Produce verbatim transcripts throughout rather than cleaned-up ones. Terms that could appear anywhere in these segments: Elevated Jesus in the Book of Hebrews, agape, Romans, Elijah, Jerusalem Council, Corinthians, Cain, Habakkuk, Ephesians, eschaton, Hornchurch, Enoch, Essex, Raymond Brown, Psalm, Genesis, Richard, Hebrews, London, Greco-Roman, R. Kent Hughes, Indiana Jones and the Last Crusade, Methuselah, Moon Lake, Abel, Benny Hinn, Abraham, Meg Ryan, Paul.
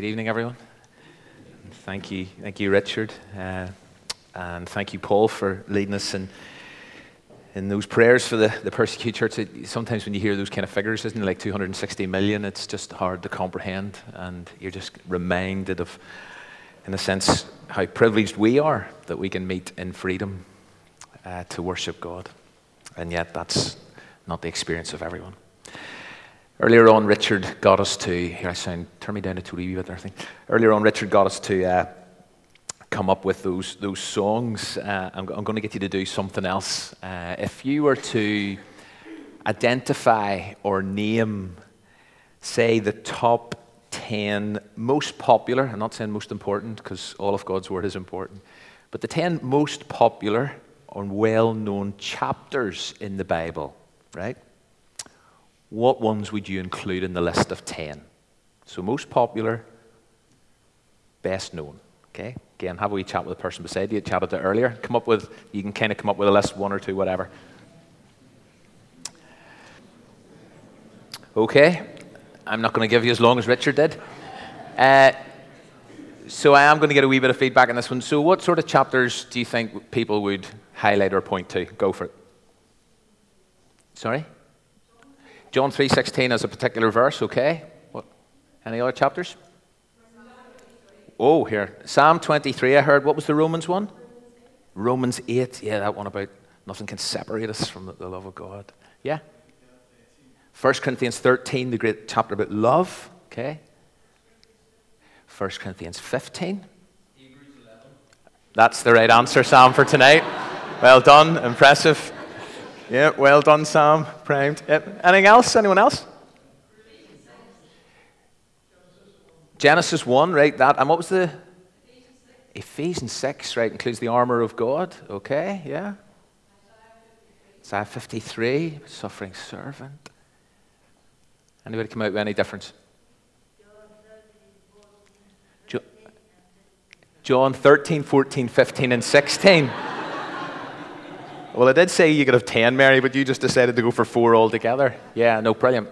Good evening, everyone. Thank you, thank you, Richard, uh, and thank you, Paul, for leading us in in those prayers for the, the persecuted church. It, sometimes when you hear those kind of figures, isn't it, like two hundred sixty million? It's just hard to comprehend, and you're just reminded of, in a sense, how privileged we are that we can meet in freedom uh, to worship God, and yet that's not the experience of everyone. Earlier on, Richard got us to, here I sound, turn me down to two a wee bit there, I think. Earlier on, Richard got us to uh, come up with those those songs. Uh, I'm, I'm going to get you to do something else. Uh, if you were to identify or name, say, the top ten most popular, I'm not saying most important, because all of God's word is important, but the ten most popular or well-known chapters in the Bible, right? What ones would you include in the list of ten? So most popular, best known, okay? Again, have a wee chat with the person beside you, chatted to earlier. Come up with, you can kind of come up with a list, one or two, whatever. Okay, I'm not going to give you as long as Richard did. Uh, so I am going to get a wee bit of feedback on this one. So what sort of chapters do you think people would highlight or point to? Go for it. Sorry? John three sixteen as a particular verse, okay. What? Any other chapters? Oh, here. Psalm twenty-three, I heard. What was the Romans one? Romans eight. Romans eight. Yeah, that one about nothing can separate us from the love of God. Yeah. First Corinthians thirteen, the great chapter about love, okay. First Corinthians fifteen. Hebrews eleven. That's the right answer, Sam, for tonight. Well done. Impressive. Yeah, well done, Sam. Primed. Yep. Anything else? Anyone else? Genesis one, right? That. And what was the? Ephesians six, right? Includes the armor of God. Okay, yeah. Isaiah fifty-three, suffering servant. Anybody come out with any difference? John thirteen, fourteen, fifteen, and sixteen. Well, I did say you could have ten, Mary, but you just decided to go for four altogether. Yeah, no, brilliant.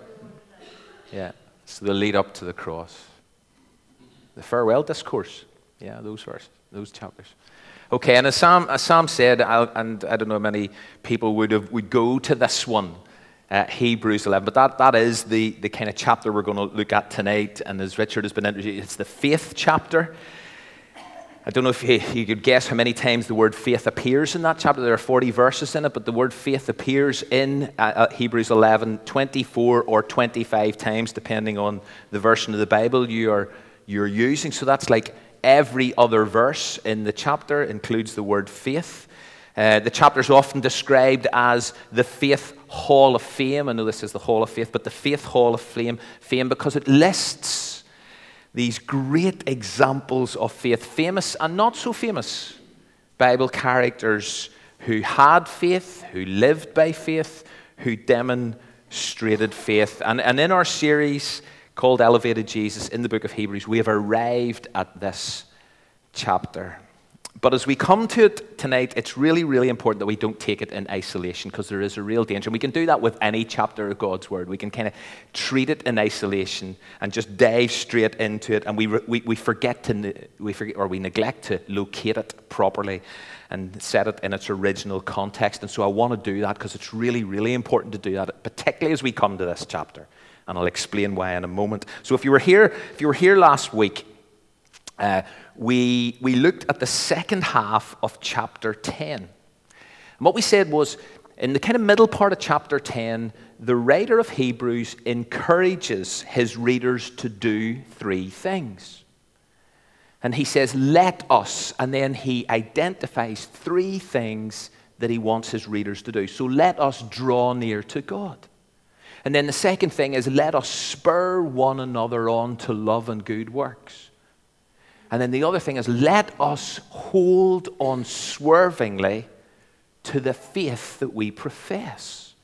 Yeah, so the lead up to the cross. The farewell discourse. Yeah, those verses, those chapters. Okay, and as Sam, as Sam said, I'll, and I don't know how many people would have, would go to this one, uh, Hebrews eleven, but that, that is the, the kind of chapter we're going to look at tonight, and as Richard has been introduced, it's the faith chapter. I don't know if you, you could guess how many times the word faith appears in that chapter. There are forty verses in it, but the word faith appears in uh, Hebrews eleven twenty-four or twenty-five times, depending on the version of the Bible you are, you're using. So that's like every other verse in the chapter includes the word faith. Uh, the chapter is often described as the Faith Hall of Fame. I know this is the Hall of Faith, but the Faith Hall of Fame, fame because it lists these great examples of faith, famous and not so famous Bible characters who had faith, who lived by faith, who demonstrated faith. And, and in our series called Elevated Jesus in the Book of Hebrews, we have arrived at this chapter. But as we come to it tonight, it's really, really important that we don't take it in isolation, because there is a real danger. And we can do that with any chapter of God's Word. We can kind of treat it in isolation and just dive straight into it, and we we, we forget to we forget or we neglect to locate it properly and set it in its original context. And so I want to do that because it's really, really important to do that, particularly as we come to this chapter. And I'll explain why in a moment. So if you were here, if you were here last week. Uh, we, we looked at the second half of chapter ten. And what we said was, in the kind of middle part of chapter ten, the writer of Hebrews encourages his readers to do three things. And he says, let us, and then he identifies three things that he wants his readers to do. So let us draw near to God. And then the second thing is, let us spur one another on to love and good works. And then the other thing is, let us hold unswervingly to the faith that we profess.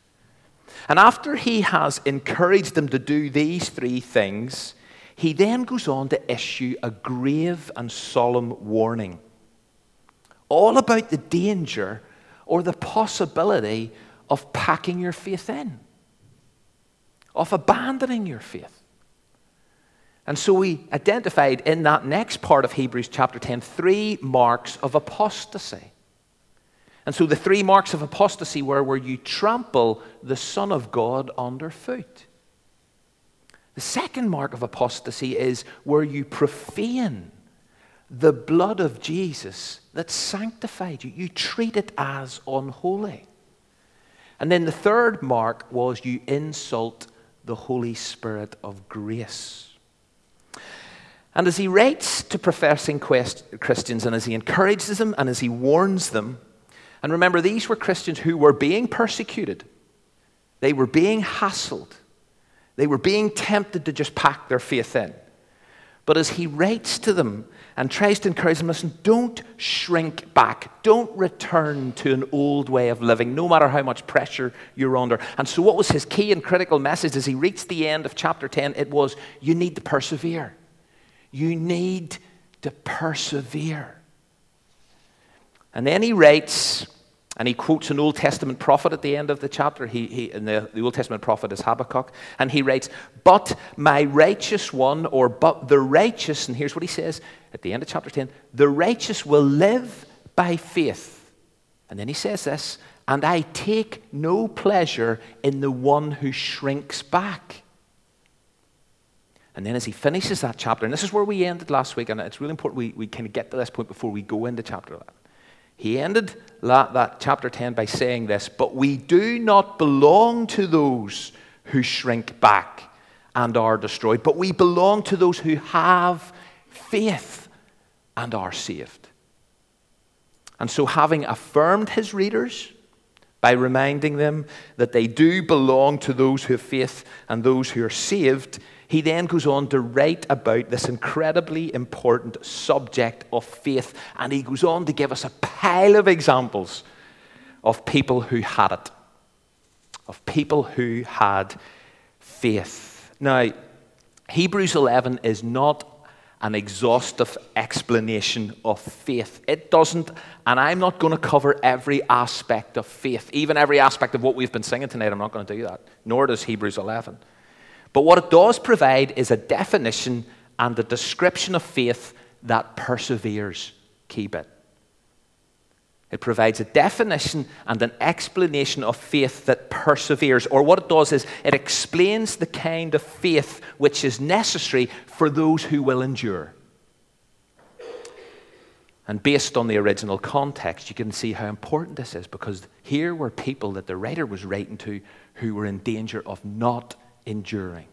And after he has encouraged them to do these three things, he then goes on to issue a grave and solemn warning, all about the danger or the possibility of packing your faith in, of abandoning your faith. And so we identified in that next part of Hebrews chapter ten, three marks of apostasy. And so the three marks of apostasy were where you trample the Son of God underfoot. The second mark of apostasy is where you profane the blood of Jesus that sanctified you. You treat it as unholy. And then the third mark was you insult the Holy Spirit of grace. And as he writes to professing Christians, and as he encourages them, and as he warns them, and remember, these were Christians who were being persecuted. They were being hassled. They were being tempted to just pack their faith in. But as he writes to them and tries to encourage them, listen, don't shrink back. Don't return to an old way of living, no matter how much pressure you're under. And so what was his key and critical message as he reached the end of chapter ten? It was, you need to persevere. You need to persevere. And then he writes, and he quotes an Old Testament prophet at the end of the chapter. He, he, and the, the Old Testament prophet is Habakkuk. And he writes, but my righteous one, or but the righteous, and here's what he says at the end of chapter ten, the righteous will live by faith. And then he says this, and I take no pleasure in the one who shrinks back. And then as he finishes that chapter, and this is where we ended last week, and it's really important we, we kind of get to this point before we go into chapter eleven. He ended that, that chapter ten by saying this, but we do not belong to those who shrink back and are destroyed, but we belong to those who have faith and are saved. And so having affirmed his readers by reminding them that they do belong to those who have faith and those who are saved, he then goes on to write about this incredibly important subject of faith, and he goes on to give us a pile of examples of people who had it, of people who had faith. Now, Hebrews eleven is not an exhaustive explanation of faith. It doesn't, and I'm not going to cover every aspect of faith, even every aspect of what we've been singing tonight. I'm not going to do that, nor does Hebrews eleven. But what it does provide is a definition and a description of faith that perseveres, key bit. It provides a definition and an explanation of faith that perseveres, or what it does is it explains the kind of faith which is necessary for those who will endure. And based on the original context, you can see how important this is, because here were people that the writer was writing to who were in danger of not enduring,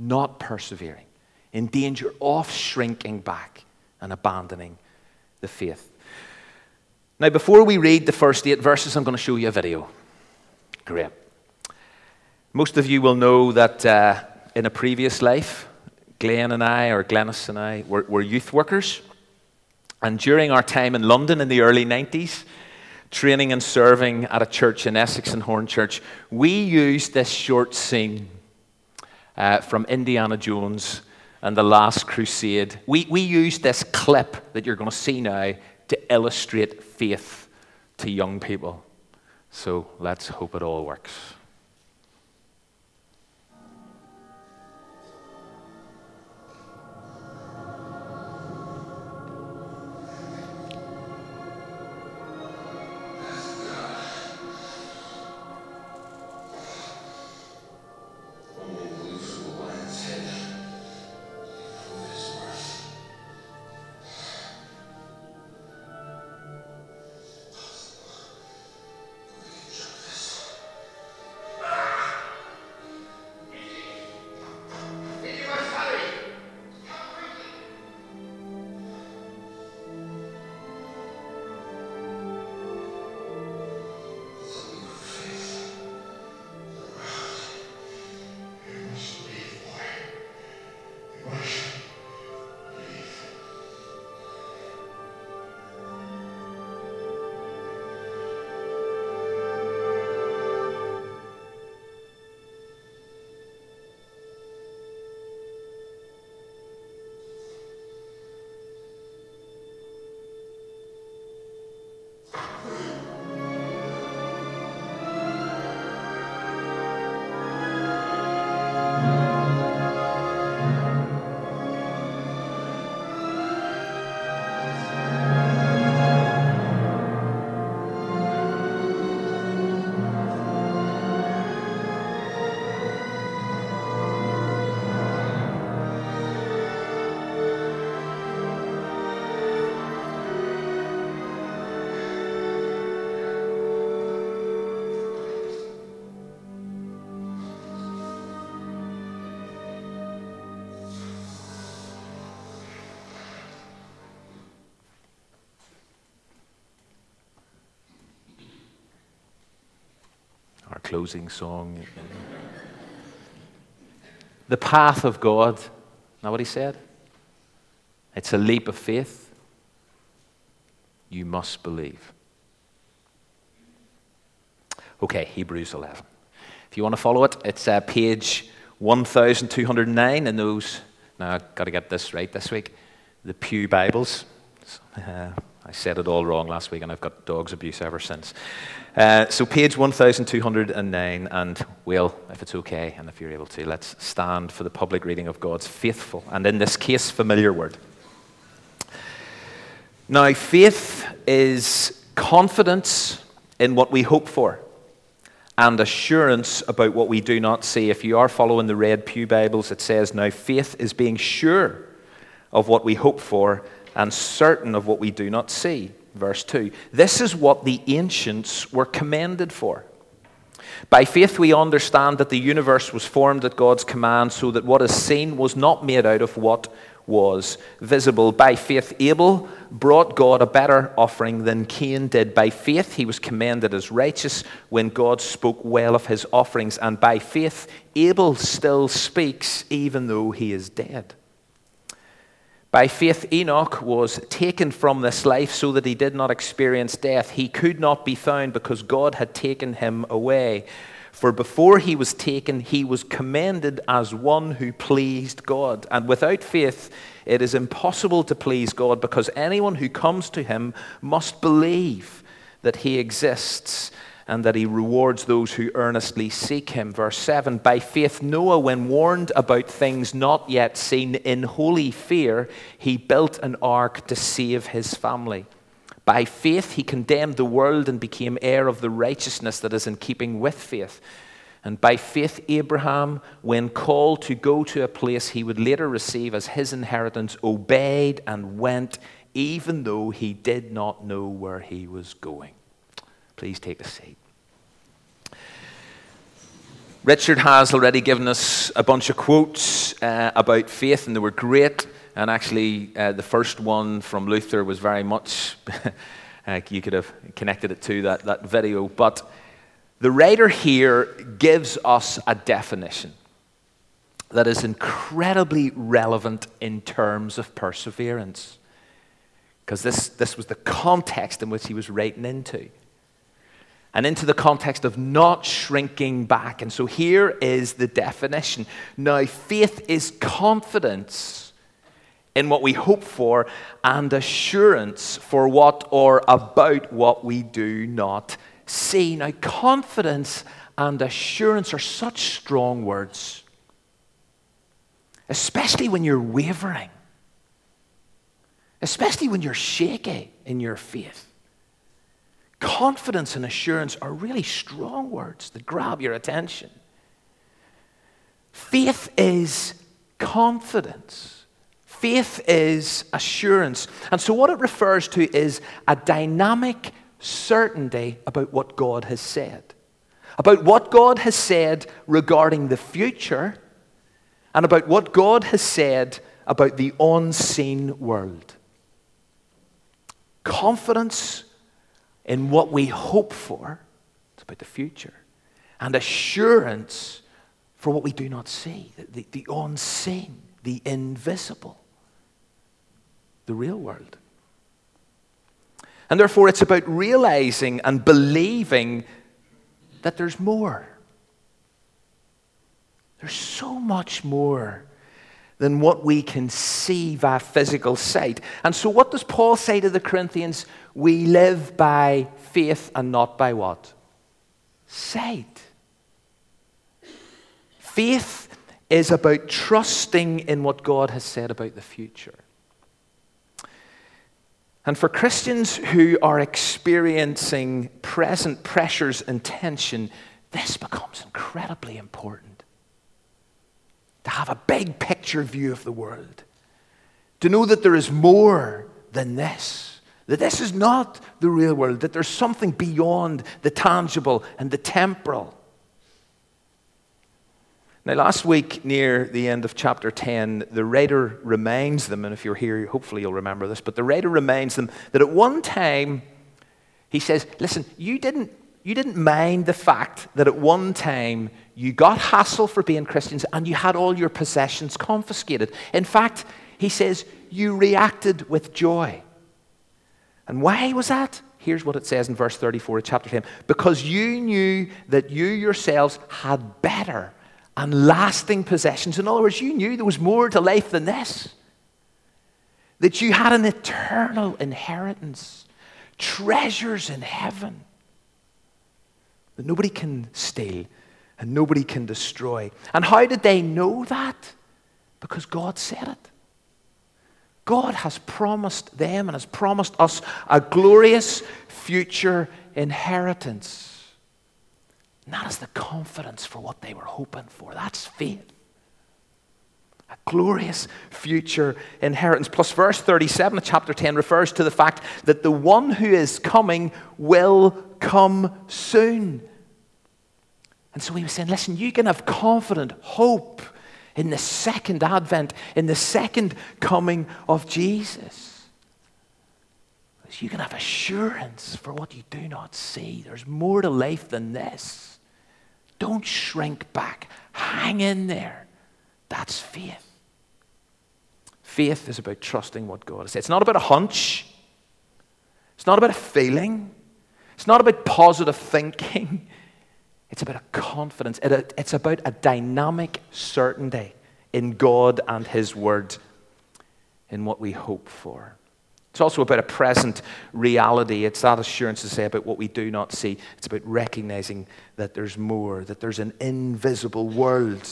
not persevering, in danger of shrinking back and abandoning the faith. Now, before we read the first eight verses, I'm going to show you a video. Great. Most of you will know that uh, in a previous life, Glenn and I, or Glenis and I, were, were youth workers. And during our time in London in the early nineties, training and serving at a church in Essex and Hornchurch, we used this short scene uh, from Indiana Jones and the Last Crusade. We, we used this clip that you're going to see now to illustrate faith to young people. So let's hope it all works. closing song. The path of God. Isn't that what he said? It's a leap of faith. You must believe. Okay, Hebrews eleven. If you want to follow it, it's uh, page one thousand two hundred nine in those. Now, I've got to get this right this week. The Pew Bibles. Uh, I said it all wrong last week, and I've got dog's abuse ever since. Uh, so page one thousand two hundred nine, and we'll, if it's okay, and if you're able to, let's stand for the public reading of God's faithful, and in this case, familiar word. Now, faith is confidence in what we hope for, and assurance about what we do not see. If you are following the Red Pew Bibles, it says, now faith is being sure of what we hope for, and certain of what we do not see. Verse two. This is what the ancients were commended for. By faith we understand that the universe was formed at God's command, so that what is seen was not made out of what was visible. By faith Abel brought God a better offering than Cain did. By faith he was commended as righteous when God spoke well of his offerings. And by faith Abel still speaks, even though he is dead. By faith, Enoch was taken from this life so that he did not experience death. He could not be found because God had taken him away. For before he was taken, he was commended as one who pleased God. And without faith, it is impossible to please God, because anyone who comes to him must believe that he exists and that he rewards those who earnestly seek him. Verse seven, by faith Noah, when warned about things not yet seen, in holy fear, he built an ark to save his family. By faith he condemned the world and became heir of the righteousness that is in keeping with faith. And by faith Abraham, when called to go to a place he would later receive as his inheritance, obeyed and went, even though he did not know where he was going. Please take a seat. Richard has already given us a bunch of quotes uh, about faith, and they were great. And actually, uh, the first one from Luther was very much, uh, you could have connected it to that, that video. But the writer here gives us a definition that is incredibly relevant in terms of perseverance, because this, this was the context in which he was writing into. And into the context of not shrinking back. And so here is the definition. Now, faith is confidence in what we hope for and assurance for what or about what we do not see. Now, confidence and assurance are such strong words, especially when you're wavering, especially when you're shaky in your faith. Confidence and assurance are really strong words that grab your attention. Faith is confidence. Faith is assurance. And so what it refers to is a dynamic certainty about what God has said, about what God has said regarding the future, and about what God has said about the unseen world. Confidence in what we hope for, it's about the future, and assurance for what we do not see, the, the unseen, the invisible, the real world. And therefore, it's about realizing and believing that there's more. There's so much more than what we can see by physical sight. And so what does Paul say to the Corinthians? We live by faith and not by what? Sight. Faith is about trusting in what God has said about the future. And for Christians who are experiencing present pressures and tension, this becomes incredibly important. To have a big picture view of the world. To know that there is more than this. That this is not the real world. That there's something beyond the tangible and the temporal. Now, last week, near the end of chapter ten, the writer reminds them, and if you're here, hopefully you'll remember this, but the writer reminds them that at one time, he says, listen, you didn't you didn't mind the fact that at one time you got hassle for being Christians and you had all your possessions confiscated. In fact, he says, you reacted with joy. And why was that? Here's what it says in verse thirty-four of chapter ten. Because you knew that you yourselves had better and lasting possessions. In other words, you knew there was more to life than this. That you had an eternal inheritance, treasures in heaven that nobody can steal and nobody can destroy. And how did they know that? Because God said it. God has promised them and has promised us a glorious future inheritance. And that is the confidence for what they were hoping for. That's faith. A glorious future inheritance. Plus verse thirty-seven of chapter ten refers to the fact that the one who is coming will come soon. And so he was saying, listen, you can have confident hope in the second advent, in the second coming of Jesus. Because you can have assurance for what you do not see. There's more to life than this. Don't shrink back. Hang in there. That's faith. Faith is about trusting what God has said. It's not about a hunch. It's not about a feeling. It's not about positive thinking. It's about a confidence. It, it's about a dynamic certainty in God and His Word, in what we hope for. It's also about a present reality. It's that assurance to say about what we do not see. It's about recognizing that there's more, that there's an invisible world,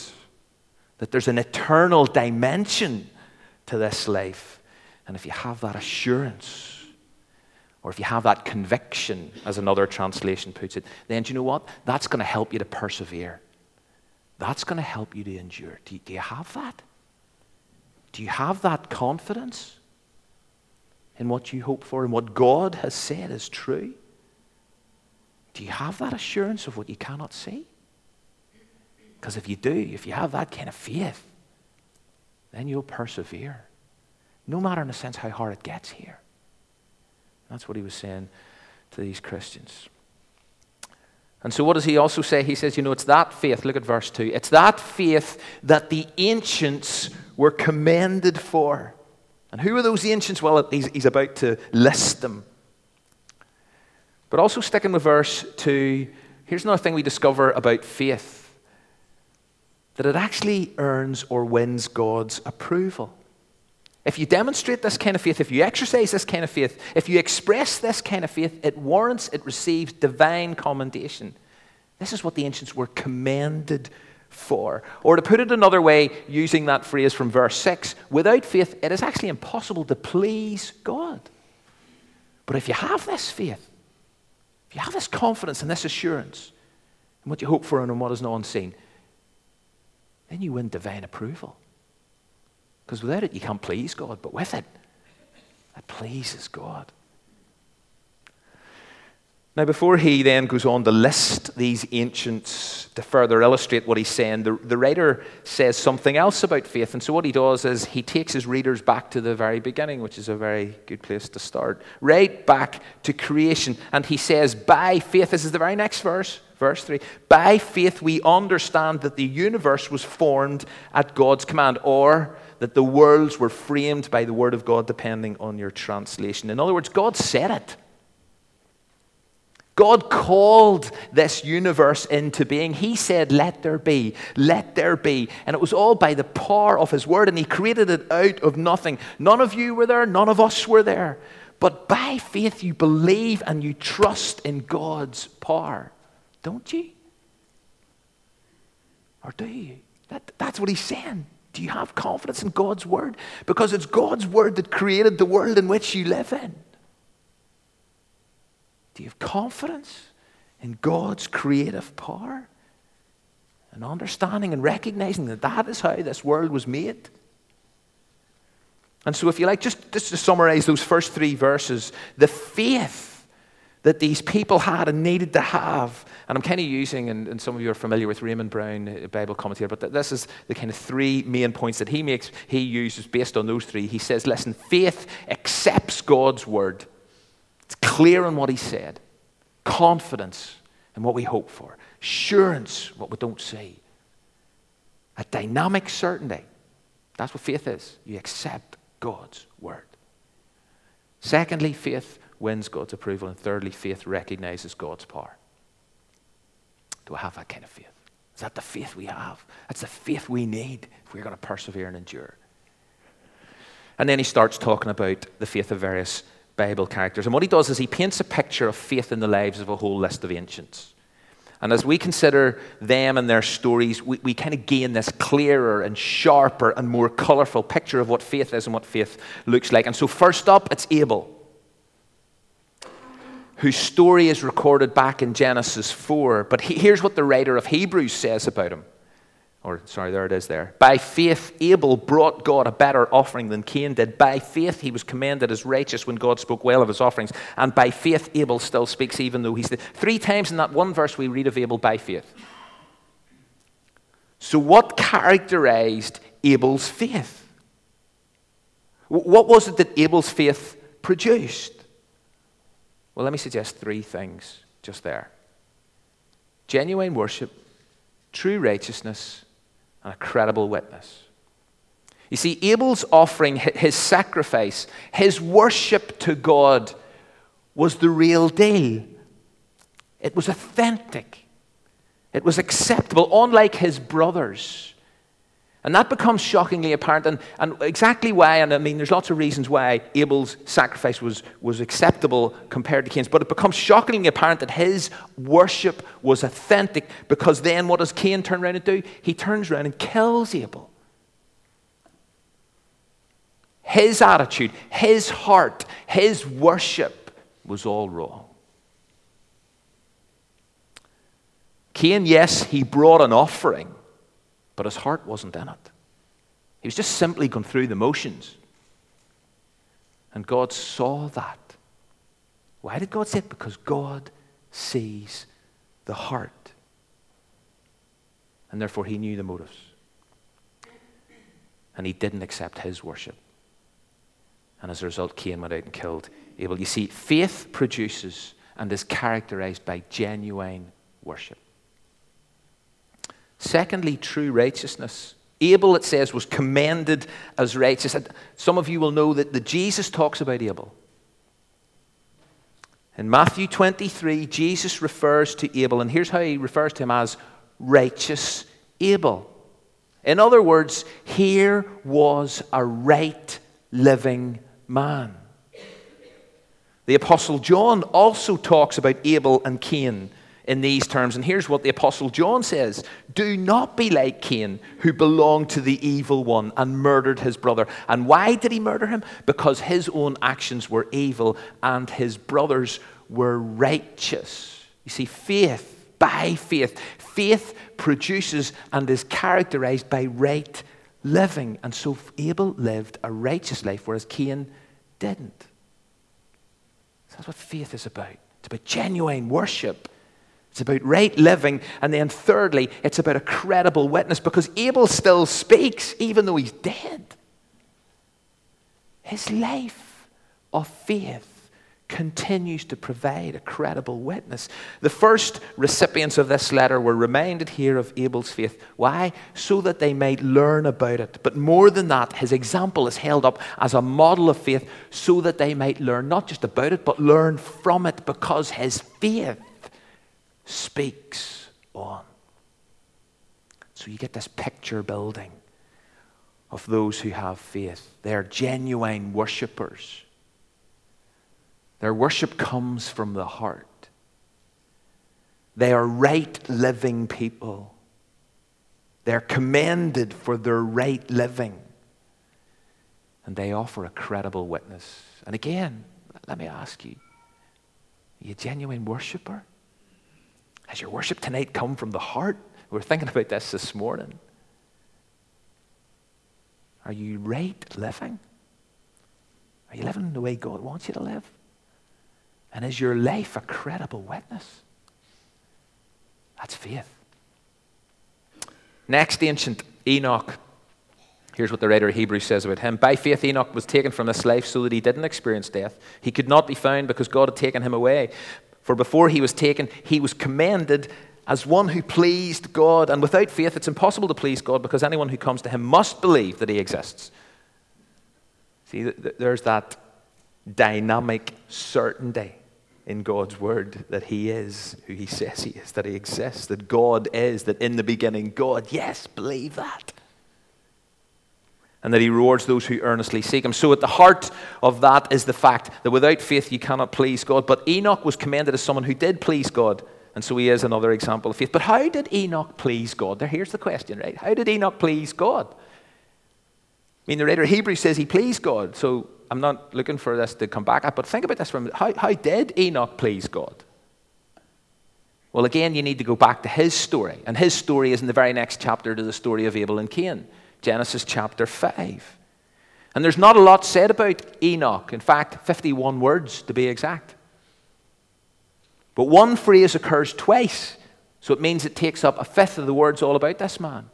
that there's an eternal dimension to this life. And if you have that assurance, or if you have that conviction, as another translation puts it, then do you know what? That's going to help you to persevere. That's going to help you to endure. Do you, do you have that? Do you have that confidence in what you hope for and what God has said is true? Do you have that assurance of what you cannot see? Because if you do, if you have that kind of faith, then you'll persevere, no matter in a sense how hard it gets here. That's what he was saying to these Christians. And so what does he also say? He says, you know, it's that faith, look at verse two, it's that faith that the ancients were commended for. And who are those ancients? Well, he's, he's about to list them. But also sticking with verse two, here's another thing we discover about faith, that it actually earns or wins God's approval. If you demonstrate this kind of faith, if you exercise this kind of faith, if you express this kind of faith, it warrants, it receives divine commendation. This is what the ancients were commended for. Or to put it another way, using that phrase from verse six, without faith, it is actually impossible to please God. But if you have this faith, if you have this confidence and this assurance in what you hope for and in what is not unseen, then you win divine approval. Because without it, you can't please God, but with it, it pleases God. Now, before he then goes on to list these ancients to further illustrate what he's saying, the, the writer says something else about faith. And so what he does is he takes his readers back to the very beginning, which is a very good place to start, right back to creation. And he says, by faith, this is the very next verse, verse three, by faith we understand that the universe was formed at God's command, or that the worlds were framed by the word of God, depending on your translation. In other words, God said it. God called this universe into being. He said, let there be, let there be. And it was all by the power of his word, and he created it out of nothing. None of you were there, none of us were there. But by faith you believe and you trust in God's power. Don't you? Or do you? That, that's what he's saying. Do you have confidence in God's word? Because it's God's word that created the world in which you live in. Do you have confidence in God's creative power? And understanding and recognizing that that is how this world was made? And so if you like, just, just to summarize those first three verses, the faith that these people had and needed to have. And I'm kind of using, and, and some of you are familiar with Raymond Brown, a Bible commentator, but th this is the kind of three main points that he makes, he uses based on those three. He says, listen, faith accepts God's word. It's clear on what he said. Confidence and what we hope for. Assurance, what we don't see. A dynamic certainty. That's what faith is. You accept God's word. Secondly, faith wins God's approval. And thirdly, faith recognizes God's power. Do I have that kind of faith? Is that the faith we have? That's the faith we need if we're going to persevere and endure. And then he starts talking about the faith of various Bible characters. And what he does is he paints a picture of faith in the lives of a whole list of ancients. And as we consider them and their stories, we, we kind of gain this clearer and sharper and more colorful picture of what faith is and what faith looks like. And so first up, it's Abel, whose story is recorded back in Genesis four. But he, here's what the writer of Hebrews says about him. Or, sorry, there it is there. By faith, Abel brought God a better offering than Cain did. By faith, he was commended as righteous when God spoke well of his offerings. And by faith, Abel still speaks, even though he's dead. Three times in that one verse we read of Abel by faith. So what characterized Abel's faith? What was it that Abel's faith produced? Well, let me suggest three things just there. Genuine worship, true righteousness, and a credible witness. You see, Abel's offering, his sacrifice, his worship to God was the real deal. It was authentic. It was acceptable, unlike his brothers. And that becomes shockingly apparent, and, and exactly why, and I mean, there's lots of reasons why Abel's sacrifice was, was acceptable compared to Cain's, but it becomes shockingly apparent that his worship was authentic, because then what does Cain turn around and do? He turns around and kills Abel. His attitude, his heart, his worship was all wrong. Cain, yes, he brought an offering, but his heart wasn't in it. He was just simply going through the motions. And God saw that. Why did God say it? Because God sees the heart. And therefore he knew the motives. And he didn't accept his worship. And as a result, Cain went out and killed Abel. You see, faith produces and is characterized by genuine worship. Secondly, true righteousness. Abel, it says, was commended as righteous. Some of you will know that the Jesus talks about Abel. In Matthew twenty-three, Jesus refers to Abel, and here's how he refers to him, as righteous Abel. In other words, here was a right living man. The Apostle John also talks about Abel and Cain in these terms, and here's what the Apostle John says: do not be like Cain, who belonged to the evil one and murdered his brother. And why did he murder him? Because his own actions were evil and his brothers were righteous. You see, faith, by faith, faith produces and is characterized by right living. And so Abel lived a righteous life, whereas Cain didn't. So that's what faith is about. It's about genuine worship. It's about right living. And then thirdly, it's about a credible witness, because Abel still speaks even though he's dead. His life of faith continues to provide a credible witness. The first recipients of this letter were reminded here of Abel's faith. Why? So that they might learn about it. But more than that, his example is held up as a model of faith so that they might learn not just about it, but learn from it, because his faith speaks on. So you get this picture building of those who have faith. They're genuine worshipers. Their worship comes from the heart. They are right living people. They're commended for their right living. And they offer a credible witness. And again, let me ask you, are you a genuine worshiper? Has your worship tonight come from the heart? We were thinking about this this morning. Are you right living? Are you living the way God wants you to live? And is your life a credible witness? That's faith. Next, ancient Enoch. Here's what the writer of Hebrews says about him. By faith, Enoch was taken from this life so that he didn't experience death. He could not be found because God had taken him away. For before he was taken, he was commended as one who pleased God. And without faith, it's impossible to please God, because anyone who comes to him must believe that he exists. See, there's that dynamic certainty in God's word that he is who he says he is, that he exists, that God is, that in the beginning, God, yes, believe that. And that he rewards those who earnestly seek him. So at the heart of that is the fact that without faith you cannot please God. But Enoch was commended as someone who did please God. And so he is another example of faith. But how did Enoch please God? There, here's the question, right? How did Enoch please God? I mean, the writer of Hebrews says he pleased God. So I'm not looking for this to come back at, but think about this for a minute. How, how did Enoch please God? Well, again, you need to go back to his story. And his story is in the very next chapter to the story of Abel and Cain. Genesis chapter five. And there's not a lot said about Enoch. In fact, fifty-one words to be exact. But one phrase occurs twice. So it means it takes up a fifth of the words all about this man.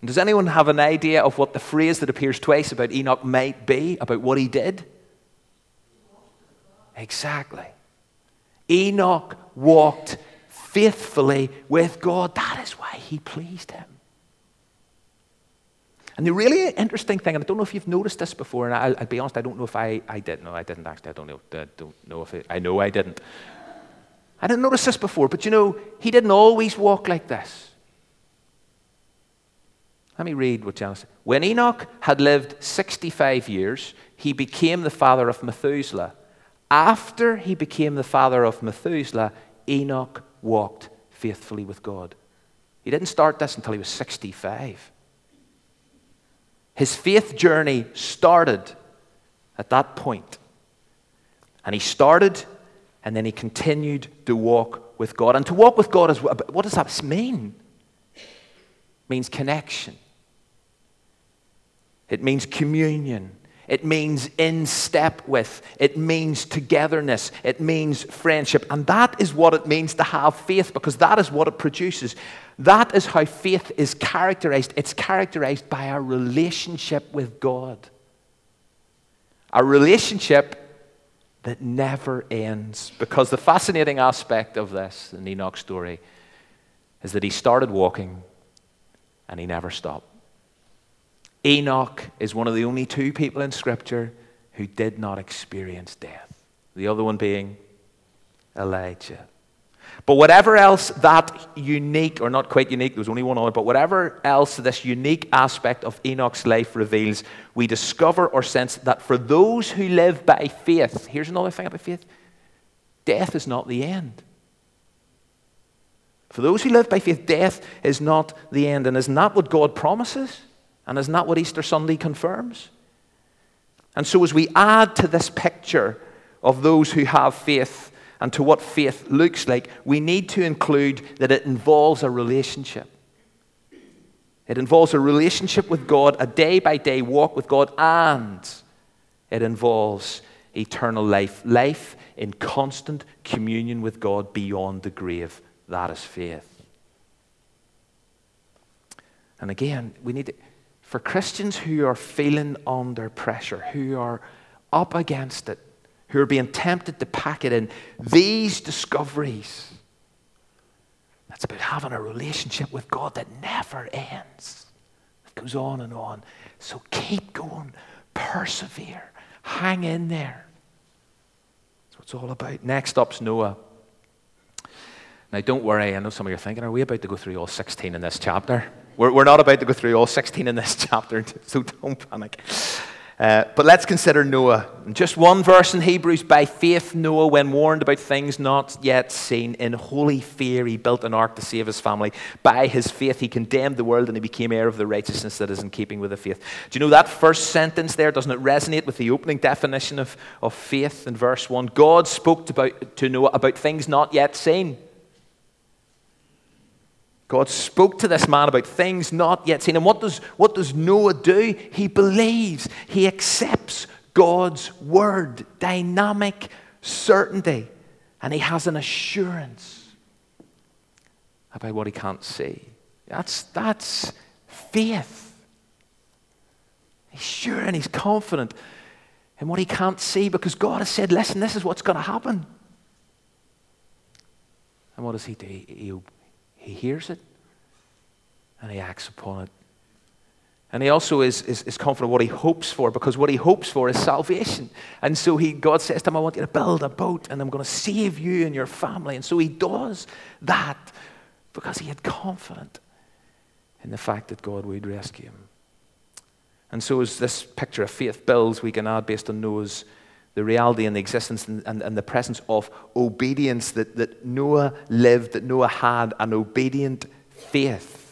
And does anyone have an idea of what the phrase that appears twice about Enoch might be, about what he did? Exactly. Enoch walked faithfully with God. That is why he pleased him. And the really interesting thing, and I don't know if you've noticed this before, and I'll, I'll be honest, I don't know if I, I did. No, I didn't actually. I don't know, I don't know if it, I know I didn't. I didn't notice this before, but you know, he didn't always walk like this. Let me read what John said. When Enoch had lived sixty-five years, he became the father of Methuselah. After he became the father of Methuselah, Enoch walked faithfully with God. He didn't start this until he was sixty-five. His faith journey started at that point. And he started, and then he continued to walk with God. And to walk with God, is, what does that mean? It means connection. It means communion. It means in step with. It means togetherness. It means friendship. And that is what it means to have faith, because that is what it produces. That is how faith is characterized. It's characterized by a relationship with God. A relationship that never ends. Because the fascinating aspect of this in Enoch's story is that he started walking and he never stopped. Enoch is one of the only two people in Scripture who did not experience death. The other one being Elijah. But whatever else that unique, or not quite unique, there's only one other, but whatever else this unique aspect of Enoch's life reveals, we discover or sense that for those who live by faith, here's another thing about faith, death is not the end. For those who live by faith, death is not the end. And isn't that what God promises? And isn't that what Easter Sunday confirms? And so as we add to this picture of those who have faith and to what faith looks like, we need to include that it involves a relationship. It involves a relationship with God, a day-by-day walk with God, and it involves eternal life. Life in constant communion with God beyond the grave. That is faith. And again, we need to... For Christians who are feeling under pressure, who are up against it, who are being tempted to pack it in, these discoveries, that's about having a relationship with God that never ends. It goes on and on. So keep going. Persevere. Hang in there. That's what it's all about. Next up's Noah. Now, don't worry. I know some of you are thinking, are we about to go through all sixteen in this chapter? We're, we're not about to go through all sixteen in this chapter, so don't panic. Uh, but let's consider Noah. In just one verse in Hebrews, by faith Noah, when warned about things not yet seen, in holy fear he built an ark to save his family. By his faith he condemned the world and he became heir of the righteousness that is in keeping with the faith. Do you know that first sentence there? Doesn't it resonate with the opening definition of, of faith in verse one? God spoke to, about, to Noah about things not yet seen. God spoke to this man about things not yet seen. And what does, what does Noah do? He believes. He accepts God's word. Dynamic certainty. And he has an assurance about what he can't see. That's, that's faith. He's sure and he's confident in what he can't see because God has said, listen, this is what's going to happen. And what does he do? He, he hears it and he acts upon it. And he also is, is, is confident of what he hopes for, because what he hopes for is salvation. And so he, God says to him, I want you to build a boat and I'm going to save you and your family. And so he does that because he had confidence in the fact that God would rescue him. And so as this picture of faith builds, we can add, based on Noah's, the reality and the existence and, and, and the presence of obedience that, that Noah lived, that Noah had an obedient faith.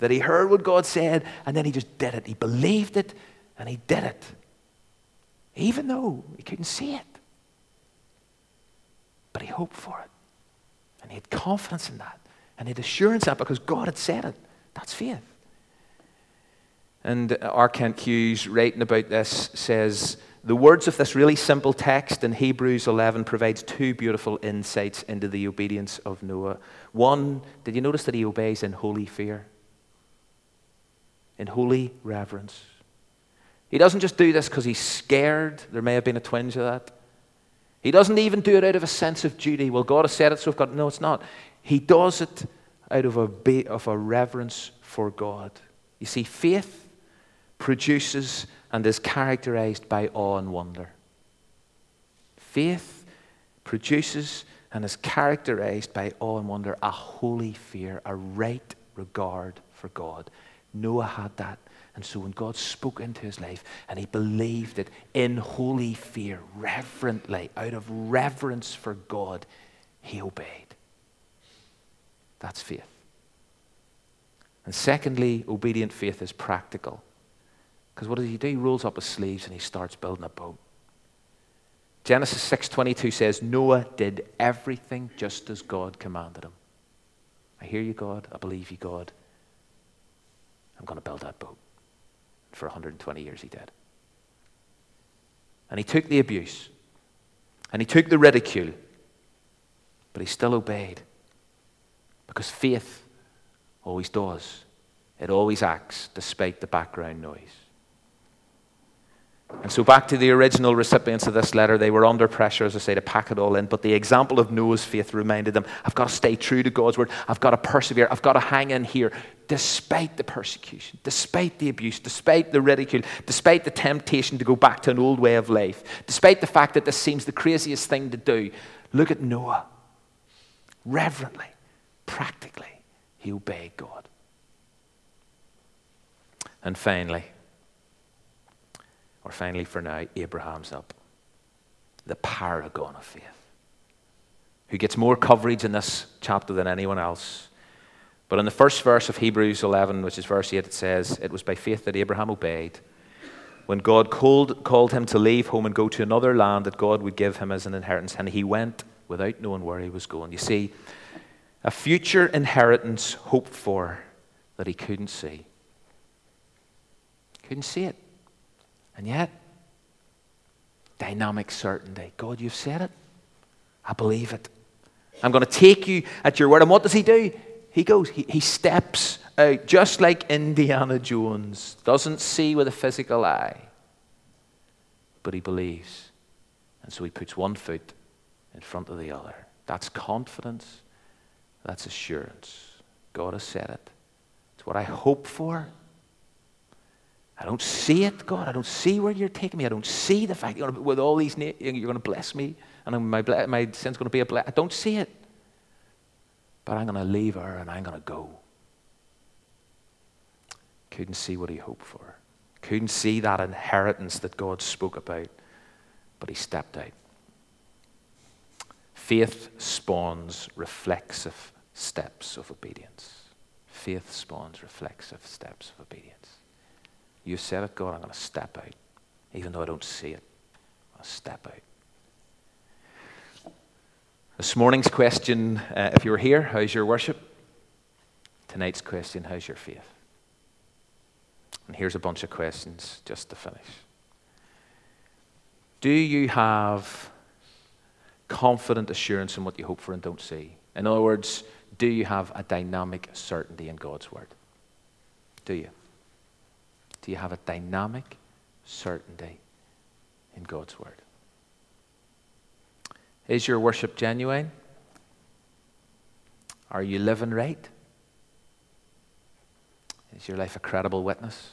That he heard what God said, and then he just did it. He believed it, and he did it. Even though he couldn't see it. But he hoped for it. And he had confidence in that. And he had assurance in that, because God had said it. That's faith. And R. Kent Hughes, writing about this, says, the words of this really simple text in Hebrews eleven provides two beautiful insights into the obedience of Noah. One, did you notice that he obeys in holy fear? In holy reverence. He doesn't just do this because he's scared. There may have been a twinge of that. He doesn't even do it out of a sense of duty. Well, God has said it, so I've got to. No, it's not. He does it out of a, of a reverence for God. You see, faith produces and is characterized by awe and wonder. Faith produces and is characterized by awe and wonder, a holy fear, a right regard for God. Noah had that. And so when God spoke into his life and he believed it in holy fear, reverently, out of reverence for God, he obeyed. That's faith. And secondly, obedient faith is practical. Because what does he do? He rolls up his sleeves and he starts building a boat. Genesis six twenty-two says, Noah did everything just as God commanded him. I hear you, God. I believe you, God. I'm going to build that boat. For one hundred twenty years he did. And he took the abuse. And he took the ridicule. But he still obeyed. Because faith always does. It always acts despite the background noise. And so back to the original recipients of this letter, they were under pressure, as I say, to pack it all in. But the example of Noah's faith reminded them, I've got to stay true to God's word. I've got to persevere. I've got to hang in here. Despite the persecution, despite the abuse, despite the ridicule, despite the temptation to go back to an old way of life, despite the fact that this seems the craziest thing to do, look at Noah. Reverently, practically, he obeyed God. And finally, or finally for now, Abraham's up. The paragon of faith. Who gets more coverage in this chapter than anyone else. But in the first verse of Hebrews eleven, which is verse eight, it says, it was by faith that Abraham obeyed. When God called, called him to leave home and go to another land that God would give him as an inheritance. And he went without knowing where he was going. You see, a future inheritance hoped for that he couldn't see. Couldn't see it. And yet, dynamic certainty. God, you've said it. I believe it. I'm going to take you at your word. And what does he do? He goes. He, he steps out, just like Indiana Jones. Doesn't see with a physical eye. But he believes. And so he puts one foot in front of the other. That's confidence. That's assurance. God has said it. It's what I hope for. I don't see it, God. I don't see where you're taking me. I don't see the fact you're going to, with all these, you're going to bless me, and my my sin's going to be a bless. I don't see it, but I'm going to leave her and I'm going to go. Couldn't see what he hoped for. Couldn't see that inheritance that God spoke about, but he stepped out. Faith spawns reflexive steps of obedience. Faith spawns reflexive steps of obedience. You said it, God, I'm going to step out. Even though I don't see it, I'll step out. This morning's question, uh, if you were here, how's your worship? Tonight's question, how's your faith? And here's a bunch of questions just to finish. Do you have confident assurance in what you hope for and don't see? In other words, do you have a dynamic certainty in God's word? Do you? Do you have a dynamic certainty in God's word? Is your worship genuine? Are you living right? Is your life a credible witness?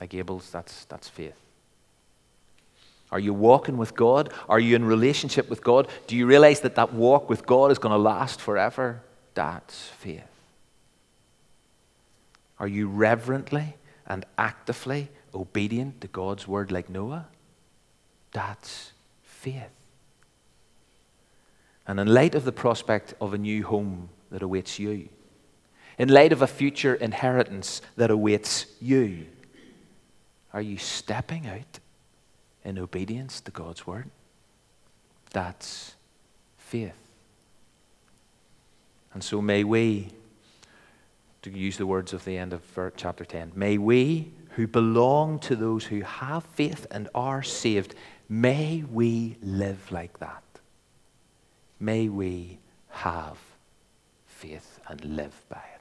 Like Abel's, that's, that's faith. Are you walking with God? Are you in relationship with God? Do you realize that that walk with God is going to last forever? That's faith. Are you reverently and actively obedient to God's word like Noah? That's faith. And in light of the prospect of a new home that awaits you, in light of a future inheritance that awaits you, are you stepping out in obedience to God's word? That's faith. And so may we, to use the words of the end of chapter ten, may we who belong to those who have faith and are saved, may we live like that. May we have faith and live by it.